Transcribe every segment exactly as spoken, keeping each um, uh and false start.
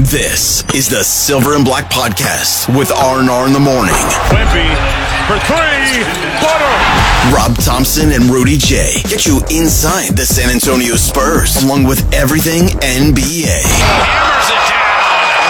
This is the Silver and Black Podcast with R and R in the Morning. Wimpy for three, quarter. Rob Thompson and Rudy J get you inside the San Antonio Spurs, along with everything N B A. Hammers it down.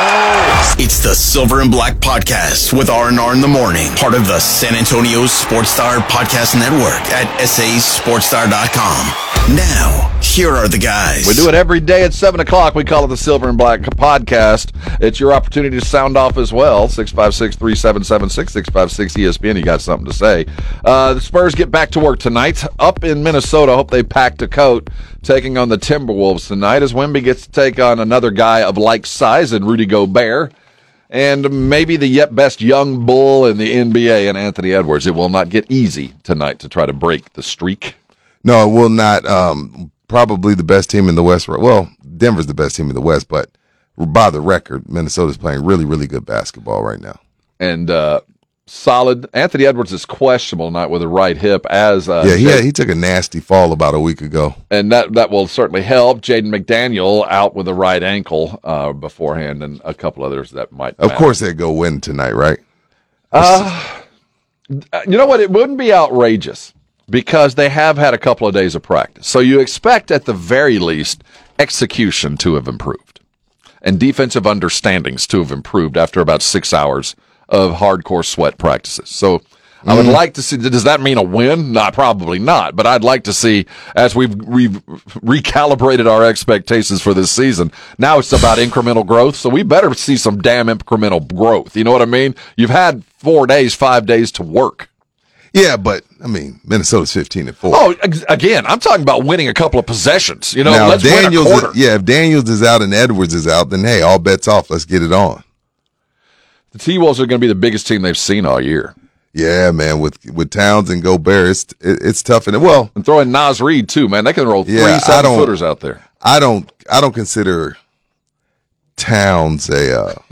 Oh. It's the Silver and Black Podcast with R and R in the Morning, part of the San Antonio Sports Star Podcast Network at s a sports star dot com. Now, here are the guys. We do it every day at seven o'clock. We call it the Silver and Black Podcast. It's your opportunity to sound off as well. six five six, three seven seven six, six five six E S P N. You got something to say. Uh, the Spurs get back to work tonight. Up in Minnesota, hope they packed a coat, taking on the Timberwolves tonight as Wemby gets to take on another guy of like size in Rudy Gobert. And maybe the yet best young bull in the N B A in Anthony Edwards. It will not get easy tonight to try to break the streak. No, it will not. Um, probably the best team in the West. Well, Denver's the best team in the West, but by the record, Minnesota's playing really, really good basketball right now. And uh, solid. Anthony Edwards is questionable tonight with a right hip. As uh, yeah, he, had, he took a nasty fall about a week ago. And that, that will certainly help. Jaden McDaniels out with a right ankle uh, beforehand, and a couple others that might matter. Of course, they'd go win tonight, right? Uh, you know what? It wouldn't be outrageous, because they have had a couple of days of practice. So you expect, at the very least, execution to have improved and defensive understandings to have improved after about six hours of hardcore sweat practices. So mm-hmm. I would like to see, does that mean a win? Not, probably not, but I'd like to see, as we've, we've recalibrated our expectations for this season, now it's about incremental growth, so we better see some damn incremental growth. You know what I mean? You've had four days, five days to work. Yeah, but, I mean, Minnesota's fifteen and four. Oh, again, I'm talking about winning a couple of possessions. You know, now, let's Daniels win a quarter. Is, yeah, if Daniels is out and Edwards is out, then, hey, all bets off. Let's get it on. The T-Wolves are going to be the biggest team they've seen all year. Yeah, man, with with Towns and Gobert, it's, it, it's tough. And, well, and throwing Naz Reid, too, man. They can roll yeah, three seven-footers out there. I don't I don't consider Towns a uh, –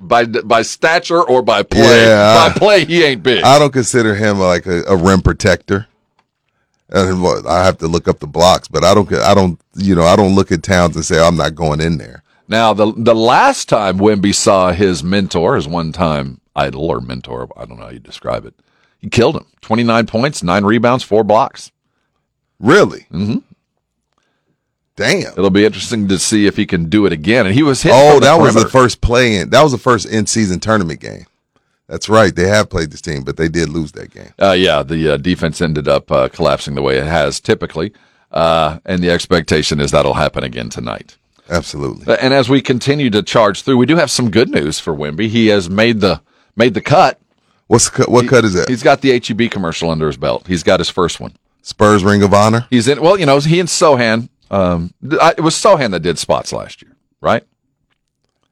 By by stature or by play, yeah, by play he ain't big. I don't consider him like a, a rim protector. And I have to look up the blocks, but I don't. I don't. You know, I don't look at Towns and say I'm not going in there. Now, the the last time Wemby saw his mentor, his one time idol or mentor, I don't know how you describe it, he killed him. twenty-nine points, nine rebounds, four blocks. Really? Mm-hmm. Damn. It'll be interesting to see if he can do it again. And he was hit. Oh, that perimeter. was the first play in. That was the first in-season tournament game. That's right. They have played this team, but they did lose that game. Uh, yeah, the uh, defense ended up uh, collapsing the way it has typically. Uh, and the expectation is that'll happen again tonight. Absolutely. And as we continue to charge through, we do have some good news for Wemby. He has made the made the cut. What's the cut? What he, cut is that? He's got the H E B commercial under his belt. He's got his first one. Spurs Ring of Honor? He's in. Well, you know, he and Sohan. Um, I, it was Sohan that did spots last year, right?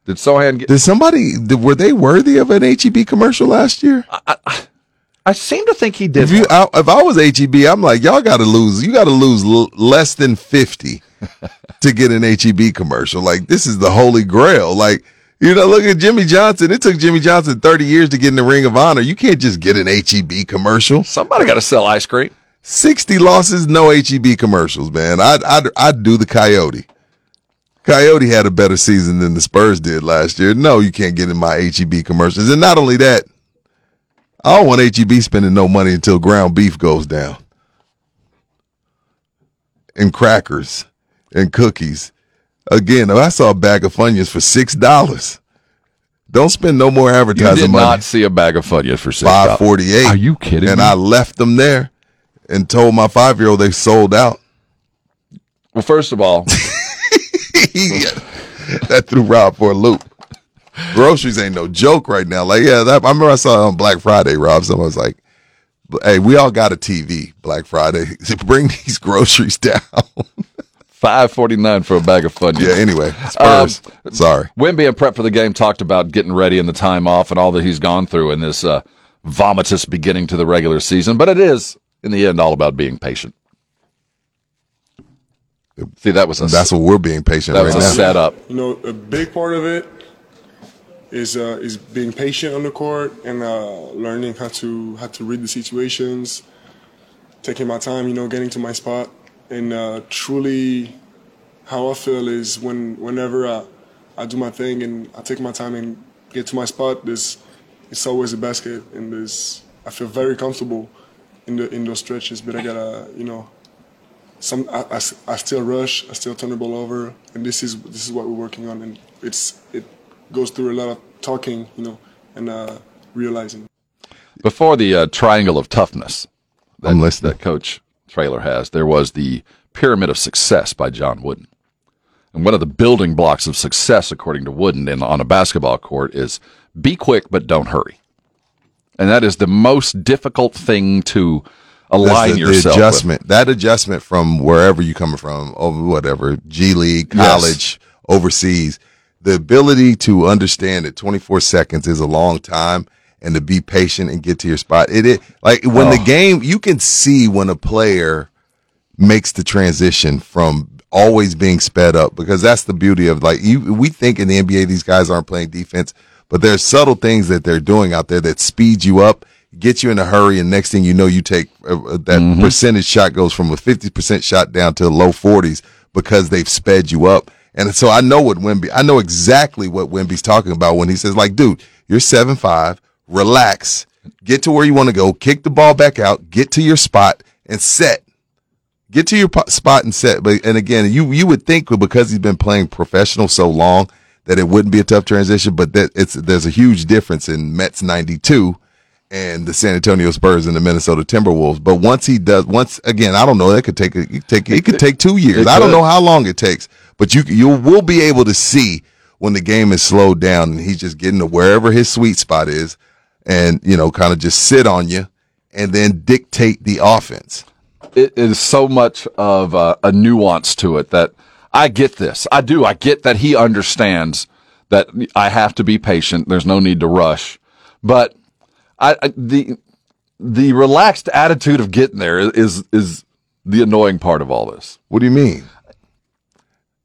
Did Sohan get... Did somebody... Did, were they worthy of an H E B commercial last year? I, I, I seem to think he did. If, you, I, if I was H E B, I'm like, y'all got to lose. You got to lose l- less than fifty to get an H E B commercial. Like, this is the holy grail. Like, you know, look at Jimmy Johnson. It took Jimmy Johnson thirty years to get in the Ring of Honor. You can't just get an H E B commercial. Somebody got to sell ice cream. sixty losses, no H E B commercials, man. I'd, I'd, I'd do the Coyote. Coyote had a better season than the Spurs did last year. No, you can't get in my H E B commercials. And not only that, I don't want H E B spending no money until ground beef goes down. And crackers and cookies. Again, I saw a bag of Funyuns for six dollars. Don't spend no more advertising money. You did money. Not see a bag of Funyuns for six dollars. five forty-eight. Are you kidding and me? And I left them there. And told my five-year-old they sold out. Well, first of all. Yeah, that threw Rob for a loop. Groceries ain't no joke right now. Like, yeah, that, I remember I saw it on Black Friday, Rob. Someone was like, hey, we all got a T V, Black Friday. Bring these groceries down. five forty-nine for a bag of Funyuns. Yeah, anyway, Spurs. Um, Sorry. Wemby and prep for the game talked about getting ready and the time off and all that he's gone through in this uh, vomitous beginning to the regular season, but it is, in the end, all about being patient. See, that was a, that's what we're being patient that right now. That was a setup. You know, a big part of it is uh, is being patient on the court and uh, learning how to how to read the situations, taking my time, you know, getting to my spot. And uh, truly how I feel is when whenever I, I do my thing and I take my time and get to my spot, there's, it's always a basket. And there's, I feel very comfortable in the in those stretches, but I got to, you know, Some I, I, I still rush, I still turn the ball over, and this is this is what we're working on, and it's it goes through a lot of talking, you know, and uh, realizing. Before the uh, triangle of toughness that, that Coach Traylor has, there was the Pyramid of Success by John Wooden, and one of the building blocks of success, according to Wooden, in on a basketball court is be quick but don't hurry, and that is the most difficult thing to. Align That's the, yourself. The adjustment, that adjustment from wherever you're coming from, over whatever, G League, college, yes. overseas, the ability to understand that twenty-four seconds is a long time and to be patient and get to your spot. It, it like when oh. the game, you can see when a player makes the transition from always being sped up, because that's the beauty of, like, you. We think in the N B A these guys aren't playing defense, but there's subtle things that they're doing out there that speed you up, get you in a hurry, and next thing you know, you take uh, that mm-hmm. percentage shot goes from a fifty percent shot down to the low forties because they've sped you up. And so I know what Wemby, I know exactly what Wemby's talking about when he says, like, dude, you're seven five, relax, get to where you want to go, kick the ball back out, get to your spot, and set. Get to your po- spot and set. But and again, you you would think because he's been playing professional so long that it wouldn't be a tough transition, but that it's there's a huge difference in Mets ninety-two. And the San Antonio Spurs and the Minnesota Timberwolves. But once he does, once again, I don't know. That could take a, take it could take two years. I don't know how long it takes, but you you will be able to see when the game is slowed down and he's just getting to wherever his sweet spot is, and you know, kind of just sit on you and then dictate the offense. It is so much of a, a nuance to it that I get this. I do. I get that he understands that I have to be patient. There's no need to rush, but. I, I, the the relaxed attitude of getting there is is the annoying part of all this. What do you mean?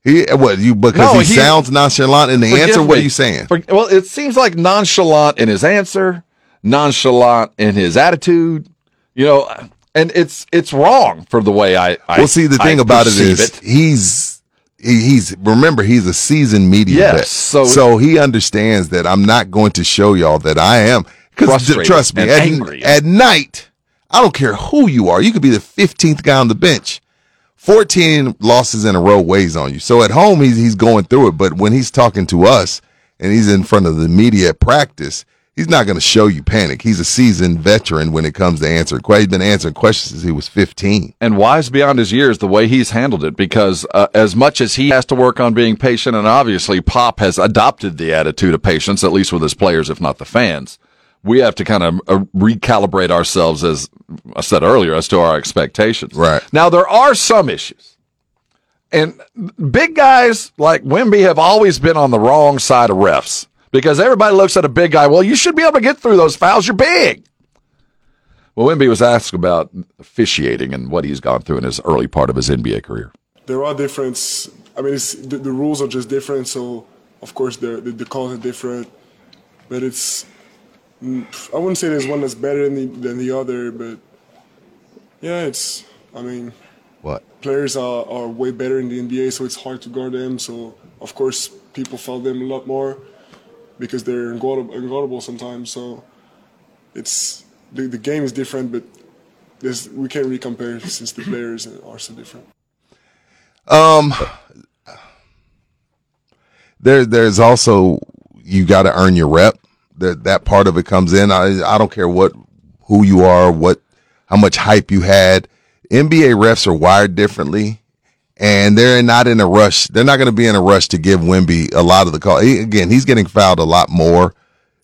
He what you because no, he, he sounds nonchalant in the answer. Me. What are you saying? For, well, it seems like nonchalant in his answer, nonchalant in his attitude. You know, and it's it's wrong for the way I. I well, see the thing I about it is it. he's he, he's remember he's a seasoned media yes, vet, so so he understands that I'm not going to show y'all that I am. Because trust me, at, angry. at night, I don't care who you are. You could be the fifteenth guy on the bench. fourteen losses in a row weighs on you. So at home, he's, he's going through it. But when he's talking to us and he's in front of the media at practice, he's not going to show you panic. He's a seasoned veteran when it comes to answering questions. He's been answering questions since he was fifteen. And wise beyond his years the way he's handled it. Because uh, as much as he has to work on being patient, and obviously Pop has adopted the attitude of patience, at least with his players, if not the fans. We have to kind of uh, recalibrate ourselves, as I said earlier, as to our expectations. Right. Now, there are some issues. And big guys like Wemby have always been on the wrong side of refs because everybody looks at a big guy, well, you should be able to get through those fouls. You're big. Well, Wemby was asked about officiating and what he's gone through in his early part of his N B A career. There are differences. I mean, it's, the, the rules are just different. So, of course, the, the, the calls are different. But it's... I wouldn't say there's one that's better than the, than the other, but yeah, it's, I mean, what players are, are way better in the N B A, so it's hard to guard them. So, of course, people foul them a lot more because they're unguardable sometimes. So, it's the, the game is different, but there's, we can't really compare since the players are so different. Um, there, There's also, you got to earn your rep. That that part of it comes in. I I don't care what who you are, what how much hype you had. N B A refs are wired differently, and they're not in a rush. They're not going to be in a rush to give Wemby a lot of the call. He, again, he's getting fouled a lot more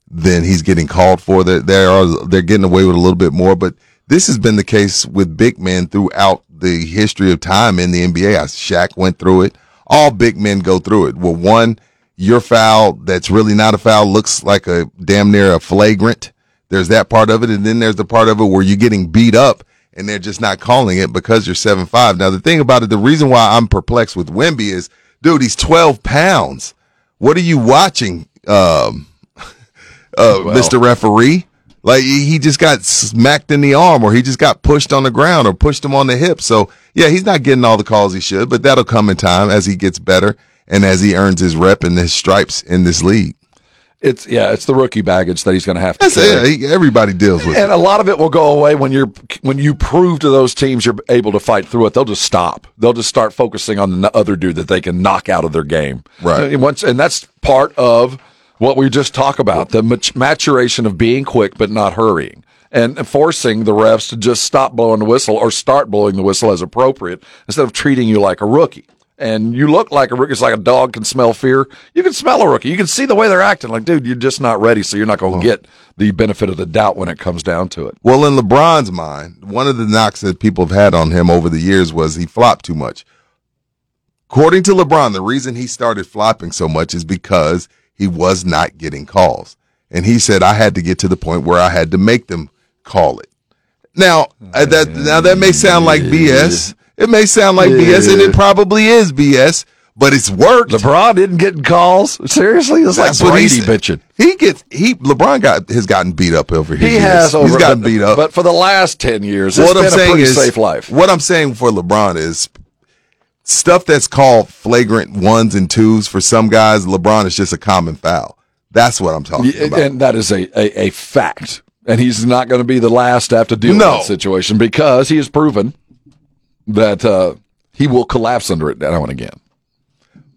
than he's getting called for. That they are they're getting away with a little bit more, but this has been the case with big men throughout the history of time in the N B A. Shaq went through it. All big men go through it. Well, one, your foul that's really not a foul looks like a damn near a flagrant. There's that part of it. And then there's the part of it where you're getting beat up and they're just not calling it because you're seven five. Now, the thing about it, the reason why I'm perplexed with Wemby is, dude, he's twelve pounds. What are you watching, um, uh, well. Mister Referee? Like, he just got smacked in the arm, or he just got pushed on the ground, or pushed him on the hip. So, yeah, he's not getting all the calls he should, but that'll come in time as he gets better and as he earns his rep and his stripes in this league. It's yeah, it's the rookie baggage that he's going to have to carry. Yeah, everybody deals with it. And a lot of it will go away when you're when you prove to those teams you're able to fight through it. They'll just stop. They'll just start focusing on the other dude that they can knock out of their game. Right. And once and that's part of what we just talked about, the mat- maturation of being quick but not hurrying, and forcing the refs to just stop blowing the whistle or start blowing the whistle as appropriate instead of treating you like a rookie. And you look like a rookie. It's like a dog can smell fear. You can smell a rookie. You can see the way they're acting. Like, dude, you're just not ready, so you're not going to get the benefit of the doubt when it comes down to it. Well, in LeBron's mind, one of the knocks that people have had on him over the years was he flopped too much. According to LeBron, the reason he started flopping so much is because he was not getting calls. And he said, I had to get to the point where I had to make them call it. Now, that, now that may sound like B S. It may sound like yeah. B S, and it probably is B S, but it's worked. LeBron didn't get calls. Seriously, it's like Brady bitching. He gets he. LeBron got has gotten beat up over here. He years. has. Over, He's gotten but, beat up. But for the last ten years, it's what been I'm a pretty is, safe life. What I'm saying for LeBron is stuff that's called flagrant ones and twos for some guys. LeBron is just a common foul. That's what I'm talking yeah, about, and that is a a, a fact. And he's not going to be the last to have to deal no. with that situation because he has proven that uh, he will collapse under it now and again.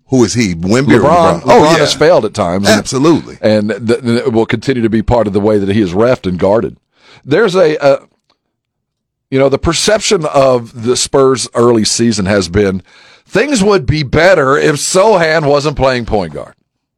Who is he? Wemby? LeBron, LeBron. Oh, LeBron yeah. has failed at times. Absolutely. And, and th- th- it will continue to be part of the way that he is reffed and guarded. There's a, uh, you know, the perception of the Spurs early season has been things would be better if Sohan wasn't playing point guard.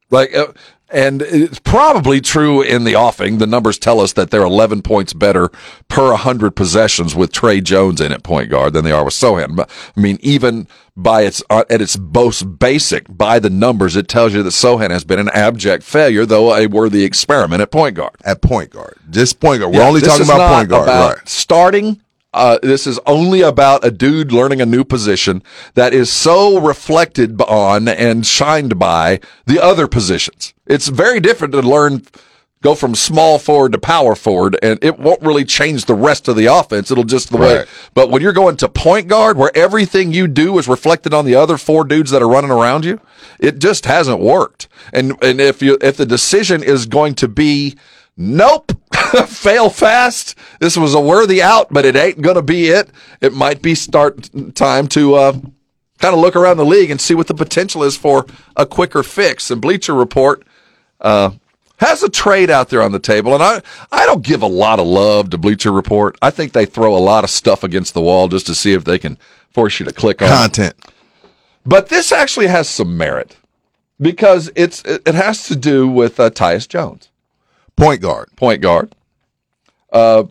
Like, uh, and it's probably true in the offing. The numbers tell us that they're eleven points better per one hundred possessions with Tre Jones in at point guard than they are with Sohan. But, I mean, even by its at its most basic, by the numbers, it tells you that Sohan has been an abject failure, though a worthy experiment at point guard. At point guard. Just point guard. We're yeah, only talking about point guard. About right. Starting. Uh, this is only about a dude learning a new position that is so reflected on and shined by the other positions. It's very different to learn, go from small forward to power forward, and it won't really change the rest of the offense. It'll just the right. way. But when you're going to point guard, where everything you do is reflected on the other four dudes that are running around you, it just hasn't worked. And and if you if the decision is going to be nope, fail fast. This was a worthy out, but it ain't going to be it. It might be start time to uh, kind of look around the league and see what the potential is for a quicker fix. And Bleacher Report uh, has a trade out there on the table. And I, I don't give a lot of love to Bleacher Report. I think they throw a lot of stuff against the wall just to see if they can force you to click on content. But this actually has some merit because it's it has to do with uh, Tyus Jones. Point guard. Point guard. Uh,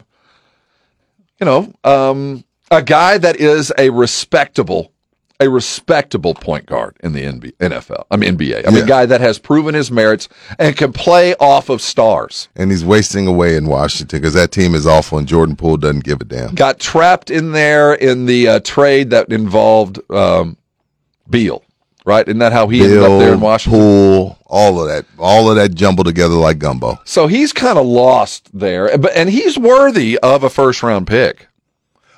you know, um, a guy that is a respectable, a respectable point guard in the N B A, N F L. I mean, N B A. I mean, yeah. a guy that has proven his merits and can play off of stars. And he's wasting away in Washington because that team is awful and Jordan Poole doesn't give a damn. Got trapped in there in the uh, trade that involved um, Beal. Right? Isn't that how he Bill, ended up there in Washington? Poole, all of that. All of that jumbled together like gumbo. So he's kind of lost there. But and he's worthy of a first round pick.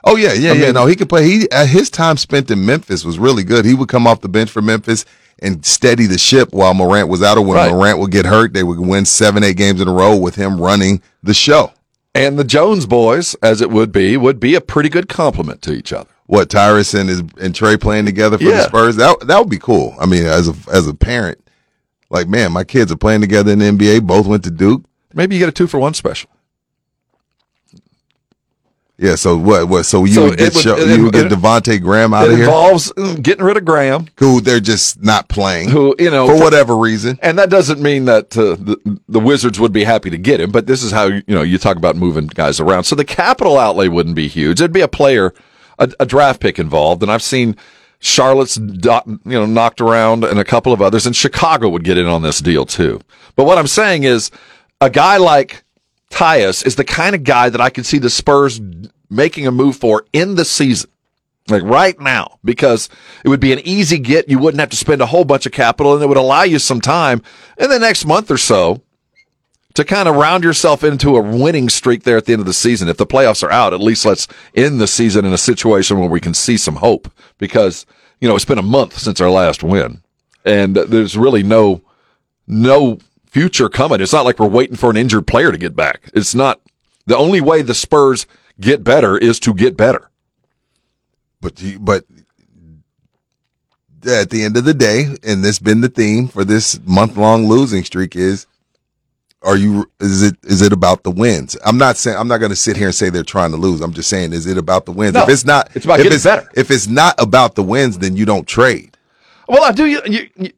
Oh yeah, yeah, I yeah. Mean, no, he could play. He at his time spent in Memphis was really good. He would come off the bench for Memphis and steady the ship while Morant was out, or when right. Morant would get hurt, they would win seven, eight games in a row with him running the show. And the Jones boys, as it would be, would be a pretty good compliment to each other. What, Tyrese and his, and Tre playing together for yeah. the Spurs? That that would be cool. I mean, as a as a parent, like, man, my kids are playing together in the N B A. Both went to Duke. Maybe you get a two for one special. Yeah, so what? What? So you so would get, would, show, you would get Devontae Graham out of here? It involves getting rid of Graham. Who they're just not playing. Who, you know. For whatever reason. And that doesn't mean that uh, the, the Wizards would be happy to get him, but this is how, you know, you talk about moving guys around. So the capital outlay wouldn't be huge. It'd be a player, a, a draft pick involved, and I've seen Charlotte's do, you know, knocked around and a couple of others, and Chicago would get in on this deal too. But what I'm saying is a guy like Tyus is the kind of guy that I could see the Spurs making a move for in the season, like right now, because it would be an easy get. You wouldn't have to spend a whole bunch of capital, and it would allow you some time in the next month or so to kind of round yourself into a winning streak there at the end of the season. If the playoffs are out, at least let's end the season in a situation where we can see some hope, because, you know, it's been a month since our last win, and there's really no no future coming. It's not like we're waiting for an injured player to get back. It's not. The only way the Spurs get better is to get better. But but at the end of the day, and this has been the theme for this month-long losing streak, is are you is it is it about the wins? I'm not saying I'm not going to sit here and say they're trying to lose. I'm just saying, is it about the wins? No, if it's not, it's about if getting it's, better. If it's not about the wins, then you don't trade. Well, I do. You, you, you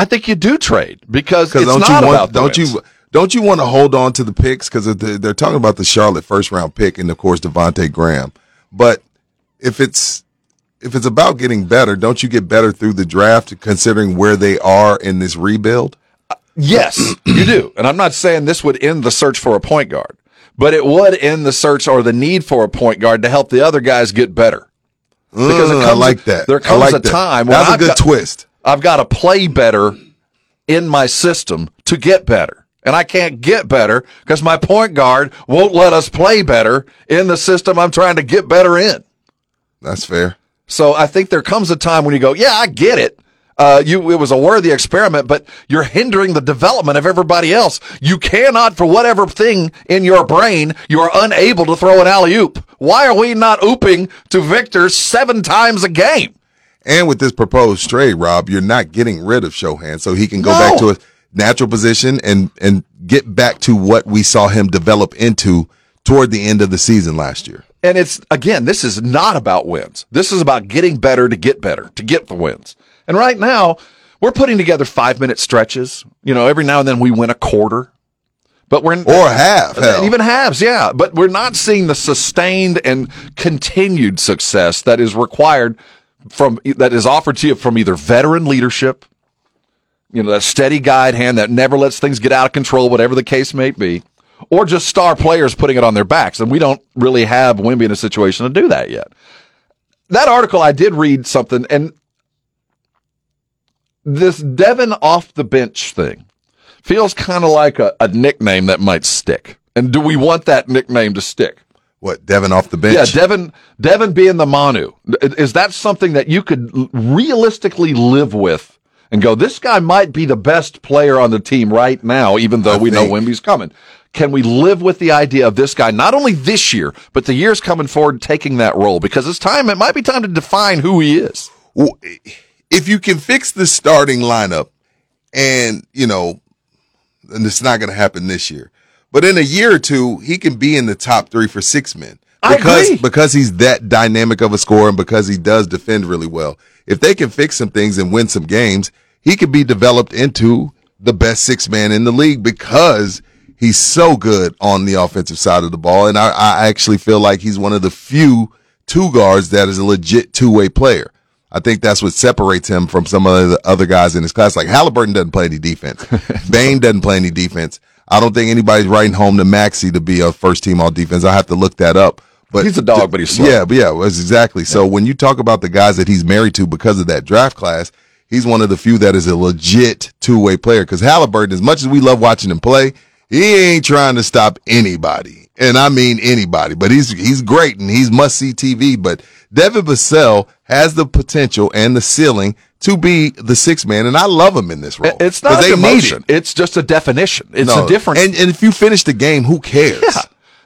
I think you do trade, because it's don't not you want, about the don't wins. you don't you want to hold on to the picks, because the, they're talking about the Charlotte first round pick and of course Devontae Graham. But if it's if it's about getting better, don't you get better through the draft, considering where they are in this rebuild? Uh, yes, you do. And I'm not saying this would end the search for a point guard, but it would end the search or the need for a point guard to help the other guys get better. Because mm, it comes, I like that. There comes like a that. time. That's a I've good got, twist. I've got to play better in my system to get better. And I can't get better because my point guard won't let us play better in the system I'm trying to get better in. That's fair. So I think there comes a time when you go, yeah, I get it. Uh, you, it was a worthy experiment, but you're hindering the development of everybody else. You cannot, for whatever thing in your brain, you are unable to throw an alley-oop. Why are we not ooping to Victor seven times a game? And with this proposed trade, Rob, you're not getting rid of Shohan, so he can go no. back to his natural position and, and get back to what we saw him develop into toward the end of the season last year. And it's, again, this is not about wins. This is about getting better to get better, to get the wins. And right now, we're putting together five-minute stretches. You know, every now and then we win a quarter. But we're or half, hell. even halves, yeah. But we're not seeing the sustained and continued success that is required from that is offered to you from either veteran leadership, you know, that steady guide hand that never lets things get out of control, whatever the case may be, or just star players putting it on their backs. And we don't really have Wemby in a situation to do that yet. That article, I did read something, and this Devin off the bench thing feels kind of like a, a nickname that might stick. And do we want that nickname to stick? What, Devin off the bench? Yeah, Devin Devin being the Manu. Is that something that you could realistically live with and go, this guy might be the best player on the team right now, even though I we think. know Wemby's coming? Can we live with the idea of this guy, not only this year, but the years coming forward, taking that role? Because it's time, it might be time to define who he is. Well, if you can fix the starting lineup, and, you know, and it's not going to happen this year, but in a year or two, he can be in the top three for six men. Because, I agree. Because he's that dynamic of a scorer and because he does defend really well. If they can fix some things and win some games, he could be developed into the best six man in the league because he's so good on the offensive side of the ball. And I, I actually feel like he's one of the few two guards that is a legit two-way player. I think that's what separates him from some of the other guys in his class. Like Halliburton doesn't play any defense. Bane doesn't play any defense. I don't think anybody's writing home to Maxey to be a first-team all-defense. I have to look that up. But he's a dog, th- but he's slow. Yeah, but yeah, exactly. Yeah. So when you talk about the guys that he's married to because of that draft class, he's one of the few that is a legit two-way player. Because Halliburton, as much as we love watching him play, he ain't trying to stop anybody. And I mean anybody. But he's he's great, and he's must-see T V. But Devin Vassell has the potential and the ceiling to be the sixth man, and I love him in this role. It's not a demotion. It. It's just a definition. It's no. a difference. And, and if you finish the game, who cares? Yeah.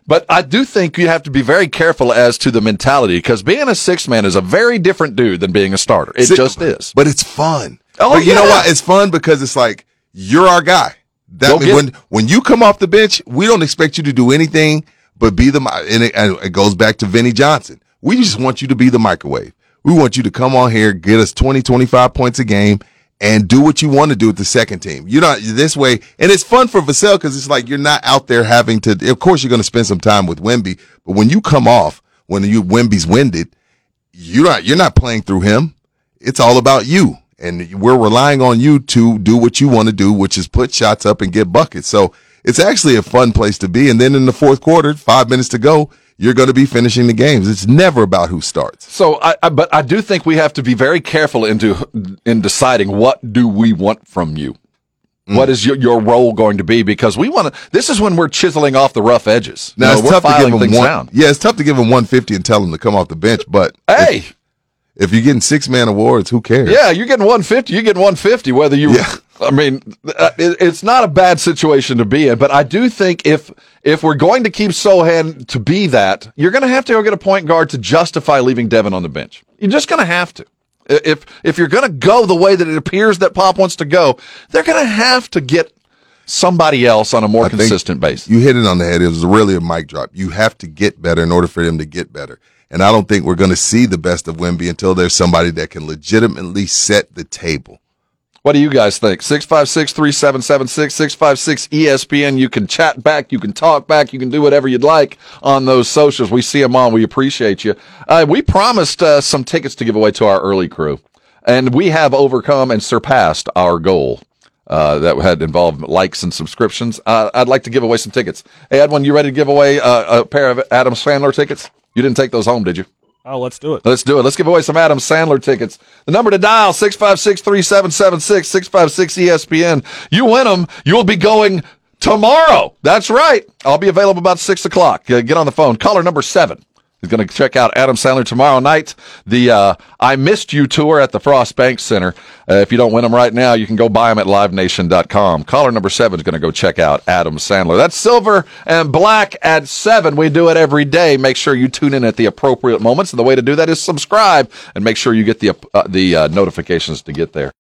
But I do think you have to be very careful as to the mentality, because being a sixth man is a very different dude than being a starter. It Six, just is. But it's fun. Oh, but you yeah. know what? It's fun because it's like, you're our guy. That means when, when you come off the bench, we don't expect you to do anything but be the, and it, and it goes back to Vinnie Johnson. We just want you to be the microwave. We want you to come on here, get us twenty, twenty-five points a game, and do what you want to do with the second team. You're not this way. And it's fun for Vassell because it's like you're not out there having to, of course, you're going to spend some time with Wemby. But when you come off, when you Wemby's winded, you're not, you're not playing through him. It's all about you. And we're relying on you to do what you want to do, which is put shots up and get buckets. So it's actually a fun place to be. And then in the fourth quarter, five minutes to go, you're going to be finishing the games. It's never about who starts. So, I, I, but I do think we have to be very careful into in deciding what do we want from you. Mm. What is your, your role going to be? Because we want to. This is when we're chiseling off the rough edges. Now, you know, it's we're tough filing to give things one, down. Yeah, it's tough to give them one fifty and tell them to come off the bench. But hey. If, If you're getting six-man awards, who cares? Yeah, you're getting one fifty. You're getting one fifty, whether you yeah. – I mean, it's not a bad situation to be in. But I do think if if we're going to keep Sohan to be that, you're going to have to go get a point guard to justify leaving Devin on the bench. You're just going to have to. If, if you're going to go the way that it appears that Pop wants to go, they're going to have to get somebody else on a more I consistent basis. You hit it on the head. It was really a mic drop. You have to get better in order for them to get better. And I don't think we're going to see the best of Wemby until there's somebody that can legitimately set the table. What do you guys think? six five six, three seven seven six, six five six E S P N. You can chat back. You can talk back. You can do whatever you'd like on those socials. We see them on. We appreciate you. Uh, we promised uh, some tickets to give away to our early crew. And we have overcome and surpassed our goal uh, that had involved likes and subscriptions. Uh, I'd like to give away some tickets. Hey, Edwin, you ready to give away uh, a pair of Adam Sandler tickets? You didn't take those home, did you? Oh, let's do it. Let's do it. Let's give away some Adam Sandler tickets. The number to dial, six five six, three seven seven six, six five six E S P N. You win them. You'll be going tomorrow. That's right. I'll be available about six o'clock. Uh, get on the phone. Caller number seven is going to check out Adam Sandler tomorrow night. The uh, I Missed You tour at the Frost Bank Center. Uh, if you don't win them right now, you can go buy them at live nation dot com. Caller number seven is going to go check out Adam Sandler. That's Silver and Black at seven. We do it every day. Make sure you tune in at the appropriate moments. And the way to do that is subscribe and make sure you get the, uh, the uh, notifications to get there.